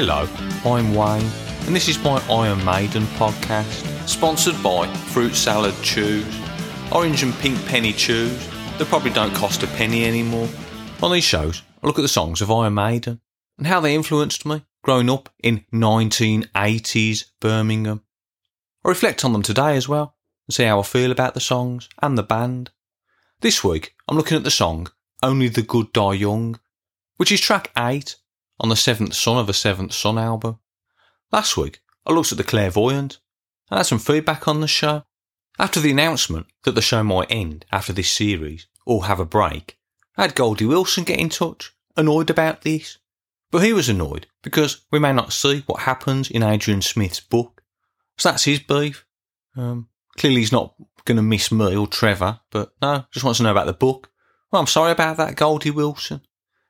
Hello, I'm Wayne, and this is my Iron Maiden podcast, sponsored by Fruit Salad Chews, Orange and Pink Penny Chews, that probably don't cost a penny anymore. On these shows, I look at the songs of Iron Maiden, and how they influenced me, growing up in 1980s Birmingham. I reflect on them today as well, and see how I feel about the songs and the band. This week, I'm looking at the song Only the Good Die Young, which is track 8 on the Seventh Son of a Seventh Son album. Last week, I looked at the Clairvoyant and had some feedback on the show. After the announcement that the show might end after this series, or have a break, I had Goldie Wilson get in touch, annoyed about this. But he was annoyed because we may not see what happens in Adrian Smith's book, so that's his beef. Clearly he's not going to miss me or Trevor, but no, just wants to know about the book. Well, I'm sorry about that, Goldie Wilson,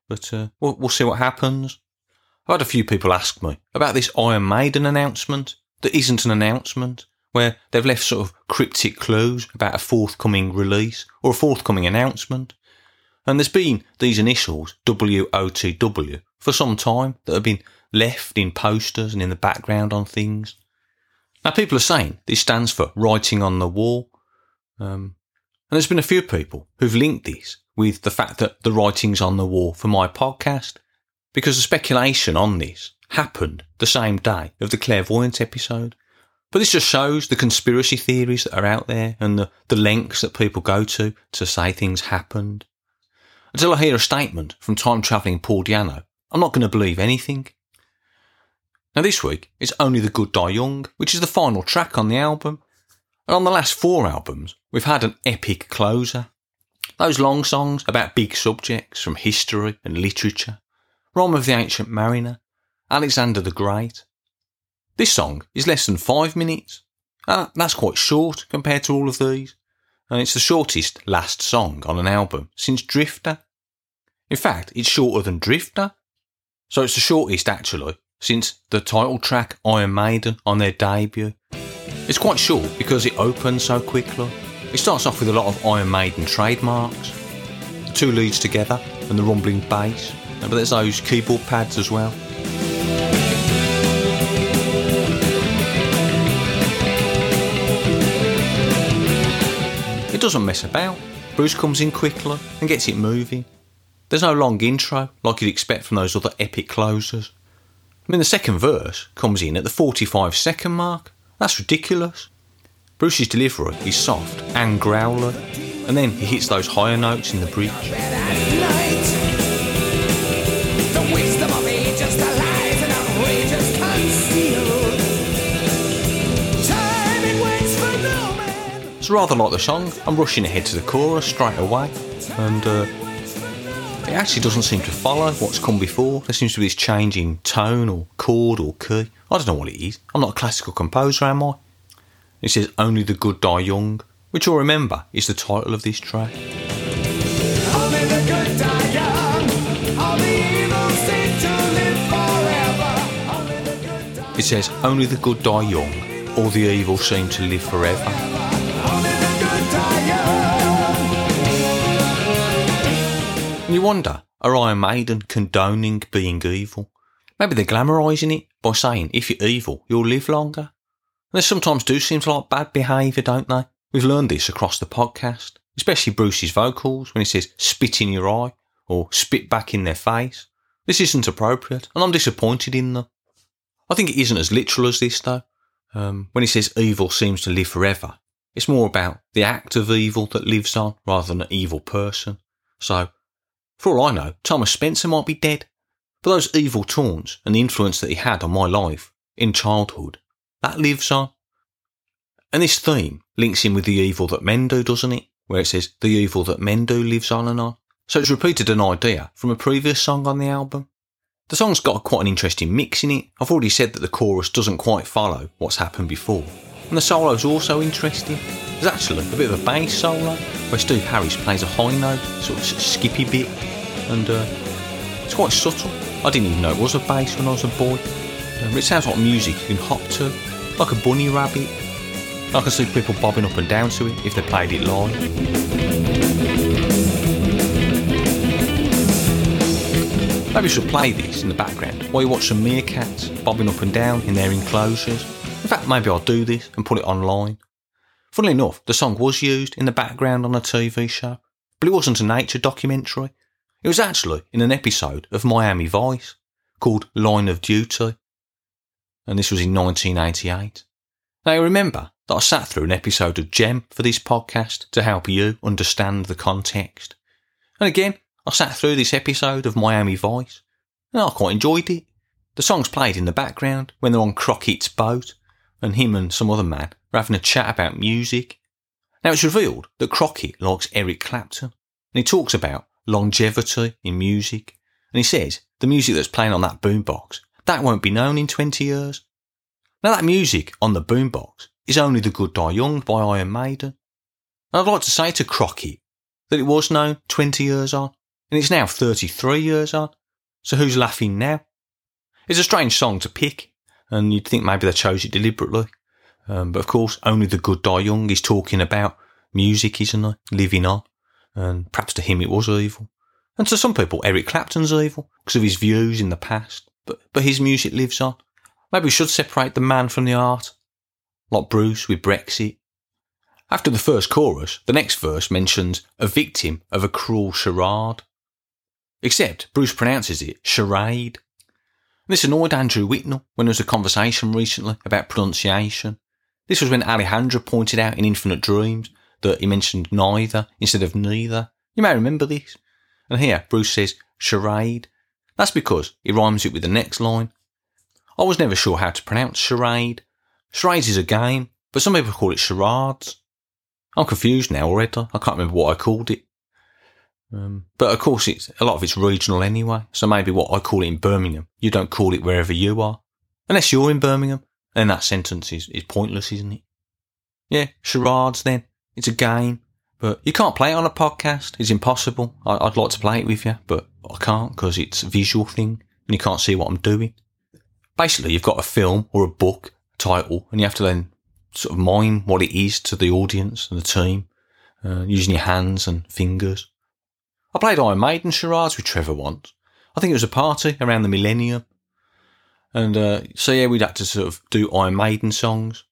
but we'll see what happens. I've had a few people ask me about this Iron Maiden announcement that isn't an announcement, where they've left sort of cryptic clues about a forthcoming release or a forthcoming announcement. And there's been these initials, WOTW, for some time that have been left in posters and in the background on things. Now, people are saying this stands for writing on the wall. And there's been a few people who've linked this with the fact that the writing's on the wall for my podcast, because the speculation on this happened the same day of the Clairvoyant episode. But this just shows the conspiracy theories that are out there and the lengths that people go to say things happened. Until I hear a statement from time-travelling Paul Diano, I'm not going to believe anything. Now this week, it's Only the Good Die Young, which is the final track on the album. And on the last 4 albums, we've had an epic closer. Those long songs about big subjects from history and literature. Rime of the Ancient Mariner, Alexander the Great. This song is less than 5 minutes. That's quite short compared to all of these. And it's the shortest last song on an album since Drifter. In fact, it's shorter than Drifter. So it's the shortest, actually, since the title track Iron Maiden on their debut. It's quite short because it opens so quickly. It starts off with a lot of Iron Maiden trademarks. The 2 leads together and the rumbling bass. But there's those keyboard pads as well. It doesn't mess about. Bruce comes in quickly and gets it moving. There's no long intro like you'd expect from those other epic closers. I mean, the second verse comes in at the 45-second mark. That's ridiculous. Bruce's delivery is soft and growly, and then he hits those higher notes in the bridge. It's rather like the song. I'm rushing ahead to the chorus straight away, and it actually doesn't seem to follow what's come before. There seems to be this change in tone or chord or key. I don't know what it is. I'm not a classical composer, am I? It says Only the Good Die Young, which you'll remember is the title of this track. Only the good die young, all the evil seem to live forever. Only the good die young. It says Only the good die young, all the evil seem to live forever. Only the good die young. And you wonder, are Iron Maiden condoning being evil? Maybe they're glamorising it by saying if you're evil, you'll live longer. They sometimes do seem to like bad behaviour, don't they? We've learned this across the podcast, especially Bruce's vocals when he says spit in your eye or spit back in their face. This isn't appropriate, and I'm disappointed in them. I think it isn't as literal as this, though. When he says evil seems to live forever, it's more about the act of evil that lives on rather than an evil person. So, for all I know, Thomas Spencer might be dead, but those evil taunts and the influence that he had on my life in childhood, that lives on. And this theme links in with The Evil That Men Do, doesn't it? Where it says, the evil that men do lives on and on. So it's repeated an idea from a previous song on the album. The song's got quite an interesting mix in it. I've already said that the chorus doesn't quite follow what's happened before. And the solo's also interesting. There's actually a bit of a bass solo, where Steve Harris plays a high note, sort of skippy bit. And it's quite subtle. I didn't even know it was a bass when I was a boy. It sounds like music you can hop to, like a bunny rabbit. I can see people bobbing up and down to it if they played it live. Maybe we should play these in the background while you watch some meerkats bobbing up and down in their enclosures. In fact, maybe I'll do this and put it online. Funnily enough, the song was used in the background on a TV show, but it wasn't a nature documentary. It was actually in an episode of Miami Vice called Line of Duty, and this was in 1988. Now, you remember that I sat through an episode of Gem for this podcast to help you understand the context. And again, I sat through this episode of Miami Vice, and I quite enjoyed it. The song's played in the background when they're on Crockett's boat, and him and some other man are having a chat about music. Now, it's revealed that Crockett likes Eric Clapton, and he talks about longevity in music, and he says the music that's playing on that boombox, that won't be known in 20 years. Now, that music on the boombox is Only the Good Die Young by Iron Maiden. And I'd like to say to Crockett that it was known 20 years on, and it's now 33 years on, so who's laughing now? It's a strange song to pick, and you'd think maybe they chose it deliberately. But of course, Only the Good Die Young is talking about music, isn't it? Living on. And perhaps to him it was evil. And to some people, Eric Clapton's evil because of his views in the past. But his music lives on. Maybe we should separate the man from the art. Like Bruce with Brexit. After the first chorus, the next verse mentions a victim of a cruel charade. Except Bruce pronounces it charade. This annoyed Andrew Whitnell when there was a conversation recently about pronunciation. This was when Alejandra pointed out in Infinite Dreams that he mentioned neither instead of neither. You may remember this. And here Bruce says charade. That's because he rhymes it with the next line. I was never sure how to pronounce charade. Charades is a game, but some people call it charades. I'm confused now already. I can't remember what I called it. But of course, a lot of it's regional anyway, so maybe what I call it in Birmingham, you don't call it wherever you are. Unless you're in Birmingham, then that sentence is pointless, isn't it? Yeah, charades then. It's a game, but you can't play it on a podcast. It's impossible. I'd like to play it with you, but I can't because it's a visual thing and you can't see what I'm doing. Basically, you've got a film or a book title and you have to then sort of mime what it is to the audience and the team, using your hands and fingers. I played Iron Maiden charades with Trevor once. I think it was a party around the millennium. And we'd had to sort of do Iron Maiden songs.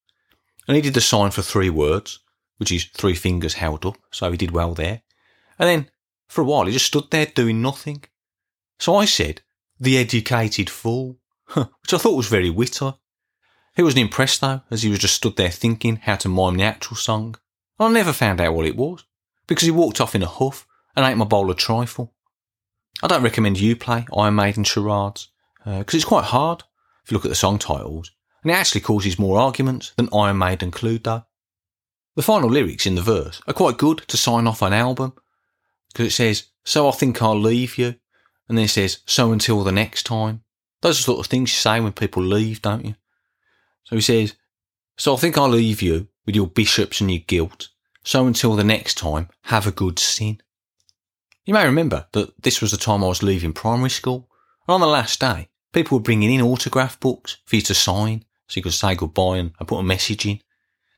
And he did the sign for 3 words, which is 3 fingers held up. So he did well there. And then for a while he just stood there doing nothing. So I said, the educated fool, which I thought was very witty. He wasn't impressed though, as he was just stood there thinking how to mime the actual song. And I never found out what it was because he walked off in a huff and ate my bowl of trifle. I don't recommend you play Iron Maiden charades, because it's quite hard if you look at the song titles, and it actually causes more arguments than Iron Maiden Cluedo. The final lyrics in the verse are quite good to sign off an album, because it says, so I think I'll leave you, and then it says, so until the next time. Those are the sort of things you say when people leave, don't you? So he says, so I think I'll leave you with your bishops and your guilt, so until the next time, have a good sin. You may remember that this was the time I was leaving primary school, and on the last day, people were bringing in autograph books for you to sign, so you could say goodbye and put a message in.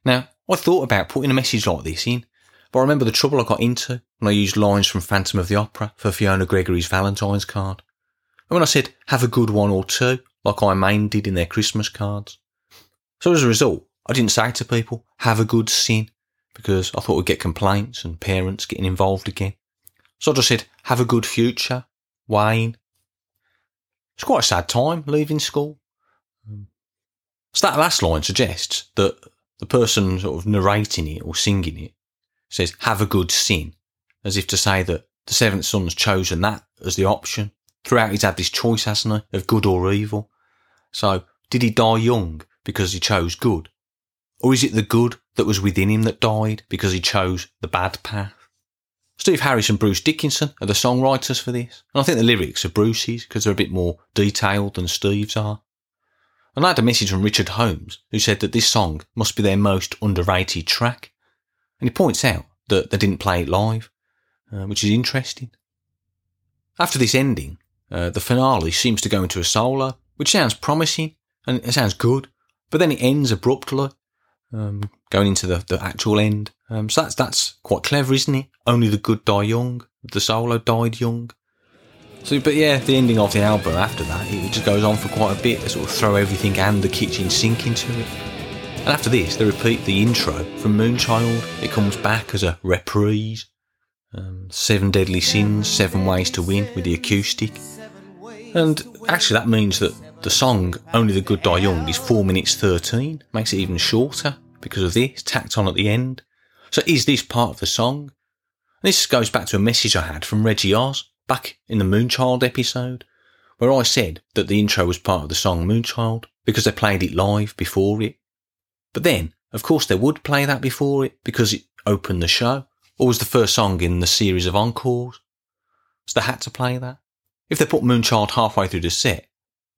Now, I thought about putting a message like this in, but I remember the trouble I got into when I used lines from Phantom of the Opera for Fiona Gregory's Valentine's card. And when I said, have a good one or two, like Iron Maiden did in their Christmas cards. So as a result, I didn't say to people, have a good sin, because I thought we'd get complaints and parents getting involved again. So I just said, have a good future, Wayne. It's quite a sad time leaving school. So that last line suggests that the person sort of narrating it or singing it says, have a good sin, as if to say that the Seventh Son's chosen that as the option. Throughout he's had this choice, hasn't he, of good or evil. So did he die young because he chose good? Or is it the good that was within him that died because he chose the bad path? Steve Harris and Bruce Dickinson are the songwriters for this, and I think the lyrics are Bruce's because they're a bit more detailed than Steve's are. And I had a message from Richard Holmes who said that this song must be their most underrated track, and he points out that they didn't play it live, which is interesting. After this ending, the finale seems to go into a solo, which sounds promising and it sounds good, but then it ends abruptly, going into the actual end. So that's quite clever, isn't it? Only the good die young. The solo died young. So, but yeah, the ending of the album after that, it just goes on for quite a bit. They sort of throw everything and the kitchen sink into it. And after this, they repeat the intro from Moonchild. It comes back as a reprise. Seven Deadly Sins, Seven Ways to Win with the acoustic. And actually that means that the song Only the Good Die Young is 4 minutes 13. Makes it even shorter because of this, tacked on at the end. So is this part of the song? And this goes back to a message I had from Reggie Oz back in the Moonchild episode, where I said that the intro was part of the song Moonchild because they played it live before it. But then, of course, they would play that before it because it opened the show, or was the first song in the series of encores. So they had to play that. If they put Moonchild halfway through the set,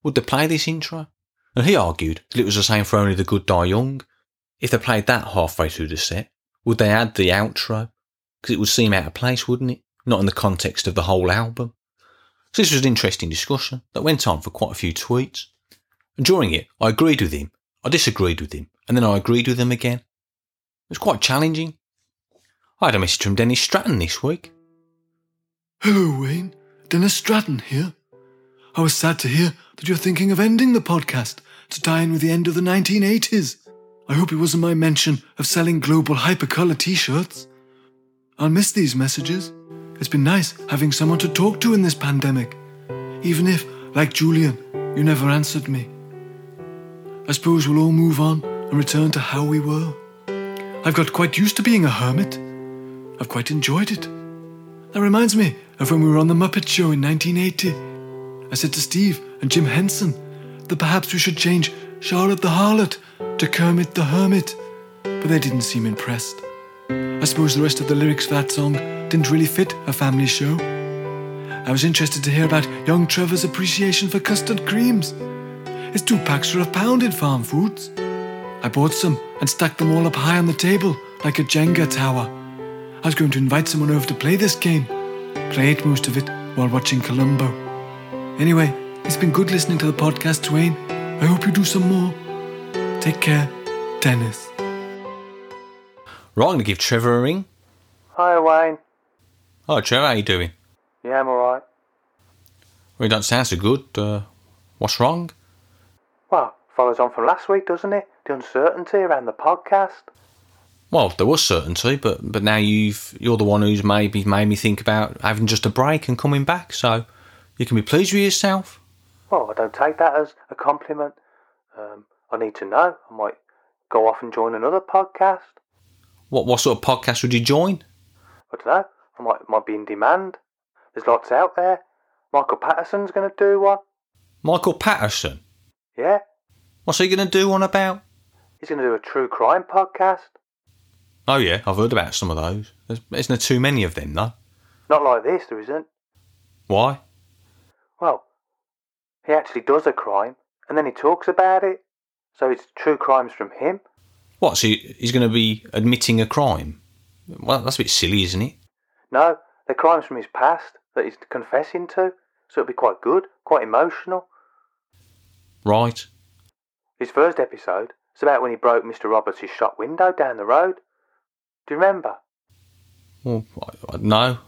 would they play this intro? And he argued that it was the same for Only the Good Die Young. If they played that halfway through the set, would they add the outro? Because it would seem out of place, wouldn't it? Not in the context of the whole album. So this was an interesting discussion that went on for quite a few tweets. And during it, I agreed with him, I disagreed with him, and then I agreed with him again. It was quite challenging. I had a message from Dennis Stratton this week. Hello, Wayne. Dennis Stratton here. I was sad to hear that you're thinking of ending the podcast to tie in with the end of the 1980s. I hope it wasn't my mention of selling global hypercolour t-shirts. I'll miss these messages. It's been nice having someone to talk to in this pandemic, even if, like Julian, you never answered me. I suppose we'll all move on and return to how we were. I've got quite used to being a hermit. I've quite enjoyed it. That reminds me of when we were on the Muppet Show in 1980. I said to Steve and Jim Henson that perhaps we should change Charlotte the Harlot to Kermit the Hermit, but they didn't seem impressed. I suppose the rest of the lyrics for that song didn't really fit a family show. I was interested to hear about young Trevor's appreciation for custard creams. His 2 packs for £1 in Farm Foods. I bought some and stacked them all up high on the table like a Jenga tower. I was going to invite someone over to play this game, but I ate most of it while watching Columbo. Anyway, it's been good listening to the podcast, Twain. I hope you do some more. Take care, Dennis. Right, I'm going to give Trevor a ring. Hi, Wayne. Hi, Trevor, how you doing? Yeah, I'm alright. Well, you don't sound so good. What's wrong? Well, follows on from last week, doesn't it? The uncertainty around the podcast. Well, there was certainty, but now you're the one who's maybe made me think about having just a break and coming back, so you can be pleased with yourself. Well, I don't take that as a compliment. I need to know. I might go off and join another podcast. What sort of podcast would you join? I don't know. I might be in demand. There's lots out there. Michael Patterson's going to do one. Michael Patterson? Yeah. What's he going to do one about? He's going to do a true crime podcast. Oh yeah, I've heard about some of those. Isn't there too many of them, though? Not like this, there isn't. Why? Well, he actually does a crime, and then he talks about it. So it's true crimes from him. What, so he's going to be admitting a crime? Well, that's a bit silly, isn't it? No, they're crimes from his past that he's confessing to, so it'll be quite good, quite emotional. Right. His first episode is about when he broke Mr. Roberts' shop window down the road. Do you remember? Well, no.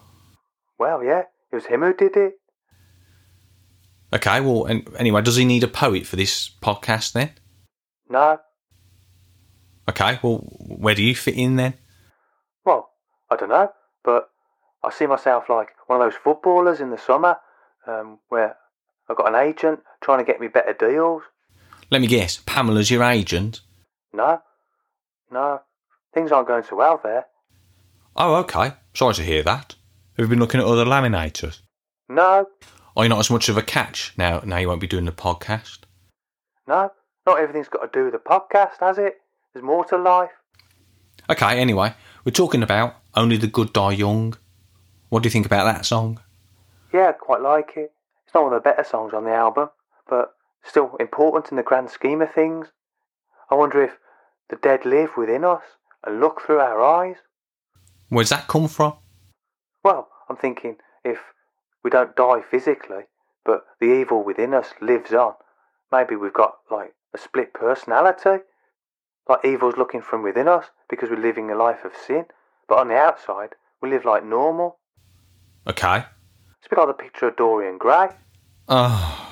Well, yeah, it was him who did it. OK, well, anyway, does he need a poet for this podcast then? No. OK, well, where do you fit in then? Well, I don't know, but I see myself like one of those footballers in the summer where I've got an agent trying to get me better deals. Let me guess, Pamela's your agent? No. Things aren't going so well there. Oh, OK. Sorry to hear that. Have you been looking at other laminators? No. Are you not as much of a catch now you won't be doing the podcast? No, not everything's got to do with the podcast, has it? There's more to life. OK, anyway, we're talking about Only the Good Die Young. What do you think about that song? Yeah, I quite like it. It's not one of the better songs on the album, but still important in the grand scheme of things. I wonder if the dead live within us and look through our eyes. Where's that come from? Well, I'm thinking if we don't die physically, but the evil within us lives on, maybe we've got, like, a split personality. Like, evil's looking from within us because we're living a life of sin, but on the outside, we live like normal. OK. It's a bit like the picture of Dorian Gray. Oh.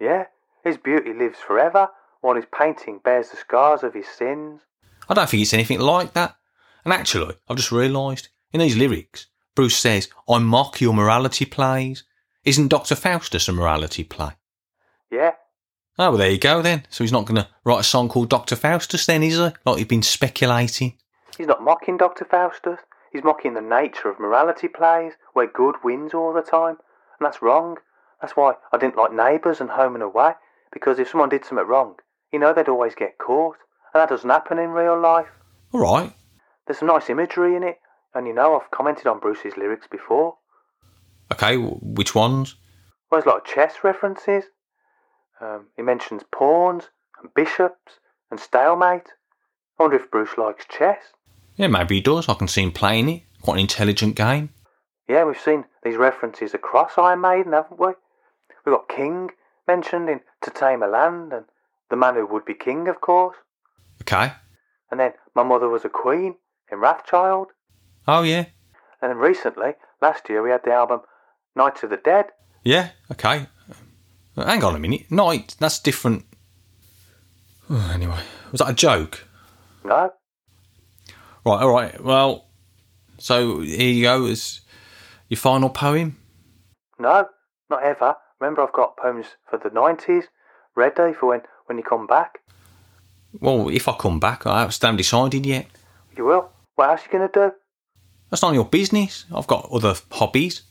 Yeah, his beauty lives forever, while his painting bears the scars of his sins. I don't think it's anything like that. And actually, I've just realised, in these lyrics, Bruce says, I mock your morality plays. Isn't Dr Faustus a morality play? Yeah. Oh, well, there you go, then. So he's not going to write a song called Dr Faustus, then, is he? Like he's been speculating. He's not mocking Dr Faustus. He's mocking the nature of morality plays, where good wins all the time. And that's wrong. That's why I didn't like Neighbours and Home and Away, because if someone did something wrong, you know they'd always get caught. And that doesn't happen in real life. All right. There's some nice imagery in it. And you know, I've commented on Bruce's lyrics before. OK, which ones? Well, there's a lot of chess references. He mentions pawns and bishops and stalemate. I wonder if Bruce likes chess. Yeah, maybe he does. I can see him playing it. Quite an intelligent game. Yeah, we've seen these references across Iron Maiden, haven't we? We've got King mentioned in To Tame a Land and The Man Who Would Be King, of course. OK. And then My Mother Was a Queen in Wrathchild. Oh, yeah. And then recently, last year, we had the album Nights of the Dead. Yeah, OK. Hang on a minute. Night, that's different. Oh, anyway, was that a joke? No. Right, all right. Well, so here you go. Is your final poem? No, not ever. Remember, I've got poems for the 90s, ready for when you come back. Well, if I come back, I haven't decided yet. You will? What else are you going to do? That's none of your business. I've got other hobbies.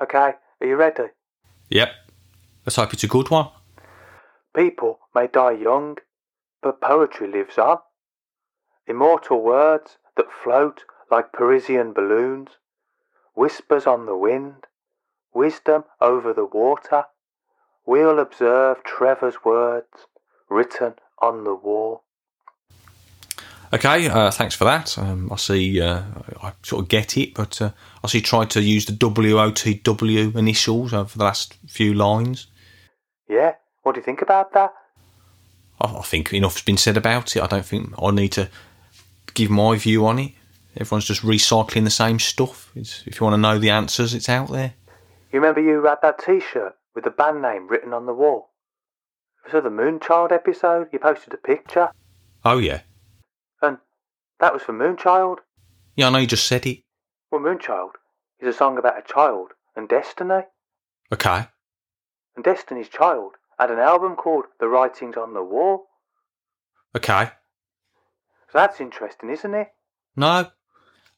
OK, are you ready? Yep. Let's hope it's a good one. People may die young, but poetry lives on. Immortal words that float like Parisian balloons. Whispers on the wind. Wisdom over the water. We'll observe Trevor's words written on the wall. OK, thanks for that. I see, I sort of get it, but I see you tried to use the WOTW initials over the last few lines. Yeah, what do you think about that? I think enough's been said about it. I don't think I need to give my view on it. Everyone's just recycling the same stuff. If you want to know the answers, it's out there. You remember you had that T-shirt with the band name written on the wall? For the Moonchild episode, you posted a picture. Oh, yeah. And that was for Moonchild. Yeah, I know you just said it. Well, Moonchild is a song about a child and destiny. OK. And Destiny's Child had an album called The Writings on the Wall. OK. So that's interesting, isn't it? No.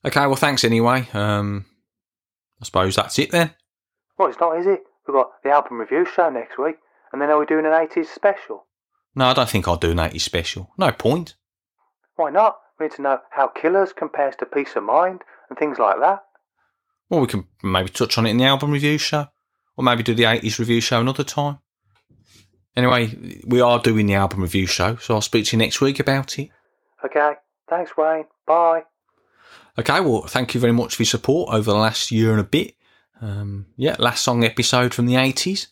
OK, well, thanks anyway. I suppose that's it then. Well, it's not, is it? We've got the album review show next week, and then are we doing an 80s special? No, I don't think I'll do an 80s special. No point. Why not? We need to know how Killers compares to Peace of Mind and things like that. Well, we can maybe touch on it in the album review show, or maybe do the 80s review show another time. Anyway, we are doing the album review show, so I'll speak to you next week about it. OK. Thanks, Wayne. Bye. OK, well, thank you very much for your support over the last year and a bit. Yeah, last song episode from the 80s,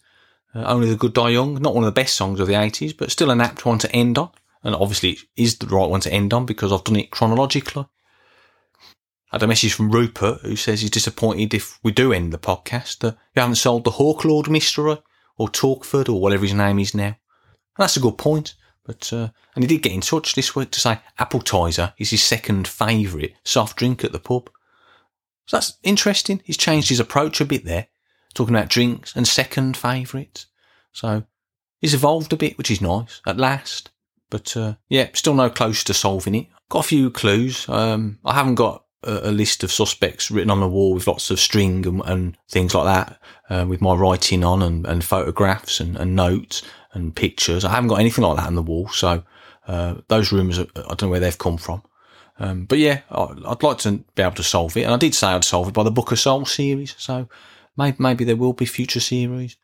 Only the Good Die Young. Not one of the best songs of the 80s, but still an apt one to end on. And obviously it is the right one to end on because I've done it chronologically. I had a message from Rupert who says he's disappointed if we do end the podcast. You haven't solved the Hawklord mystery or Talkford or whatever his name is now. And that's a good point. But and he did get in touch this week to say Appletizer is his second favourite soft drink at the pub. So that's interesting. He's changed his approach a bit there, talking about drinks and second favourites. So he's evolved a bit, which is nice at last. But, yeah, still no close to solving it. Got a few clues. I haven't got a list of suspects written on the wall with lots of string and things like that, with my writing on and photographs and notes and pictures. I haven't got anything like that on the wall. So those rumours, I don't know where they've come from. But, yeah, I'd like to be able to solve it. And I did say I'd solve it by the Book of Soul series. So maybe there will be future series.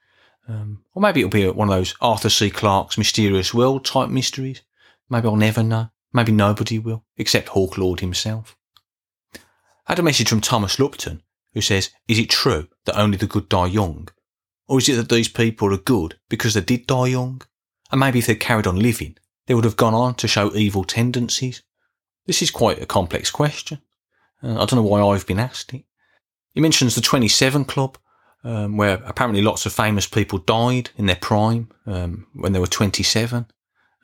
Or maybe it'll be one of those Arthur C. Clarke's Mysterious World type mysteries. Maybe I'll never know. Maybe nobody will, except Hawklord himself. I had a message from Thomas Lupton, who says, is it true that only the good die young? Or is it that these people are good because they did die young? And maybe if they'd carried on living, they would have gone on to show evil tendencies. This is quite a complex question. I don't know why I've been asked it. He mentions the 27 Club, where apparently lots of famous people died in their prime when they were 27.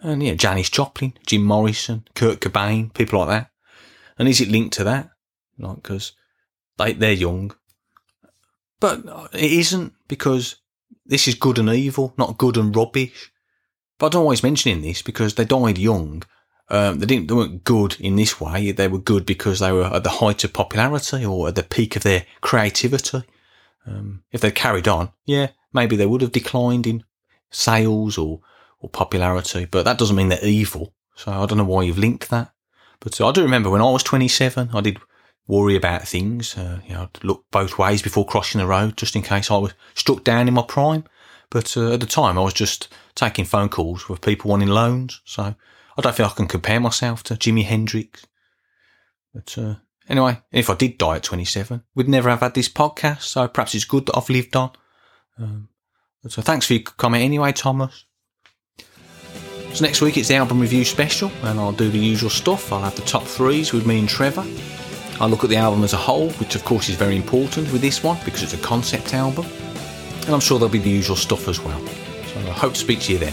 And, yeah, Janis Joplin, Jim Morrison, Kurt Cobain, people like that. And is it linked to that? Like, because they're young. But it isn't, because this is good and evil, not good and rubbish. But I don't always mention in this because they died young. They weren't good in this way. They were good because they were at the height of popularity or at the peak of their creativity. If they carried on, yeah, maybe they would have declined in sales or popularity, but that doesn't mean they're evil. So I don't know why you've linked that. But I do remember when I was 27, I did worry about things. I'd look both ways before crossing the road just in case I was struck down in my prime. But at the time, I was just taking phone calls with people wanting loans. So I don't think I can compare myself to Jimi Hendrix. But anyway, if I did die at 27, we'd never have had this podcast, so perhaps it's good that I've lived on. So thanks for your comment anyway, Thomas. So next week it's the album review special, and I'll do the usual stuff. I'll have the top threes with me and Trevor. I'll look at the album as a whole, which of course is very important with this one, because it's a concept album. And I'm sure there'll be the usual stuff as well. So I hope to speak to you then.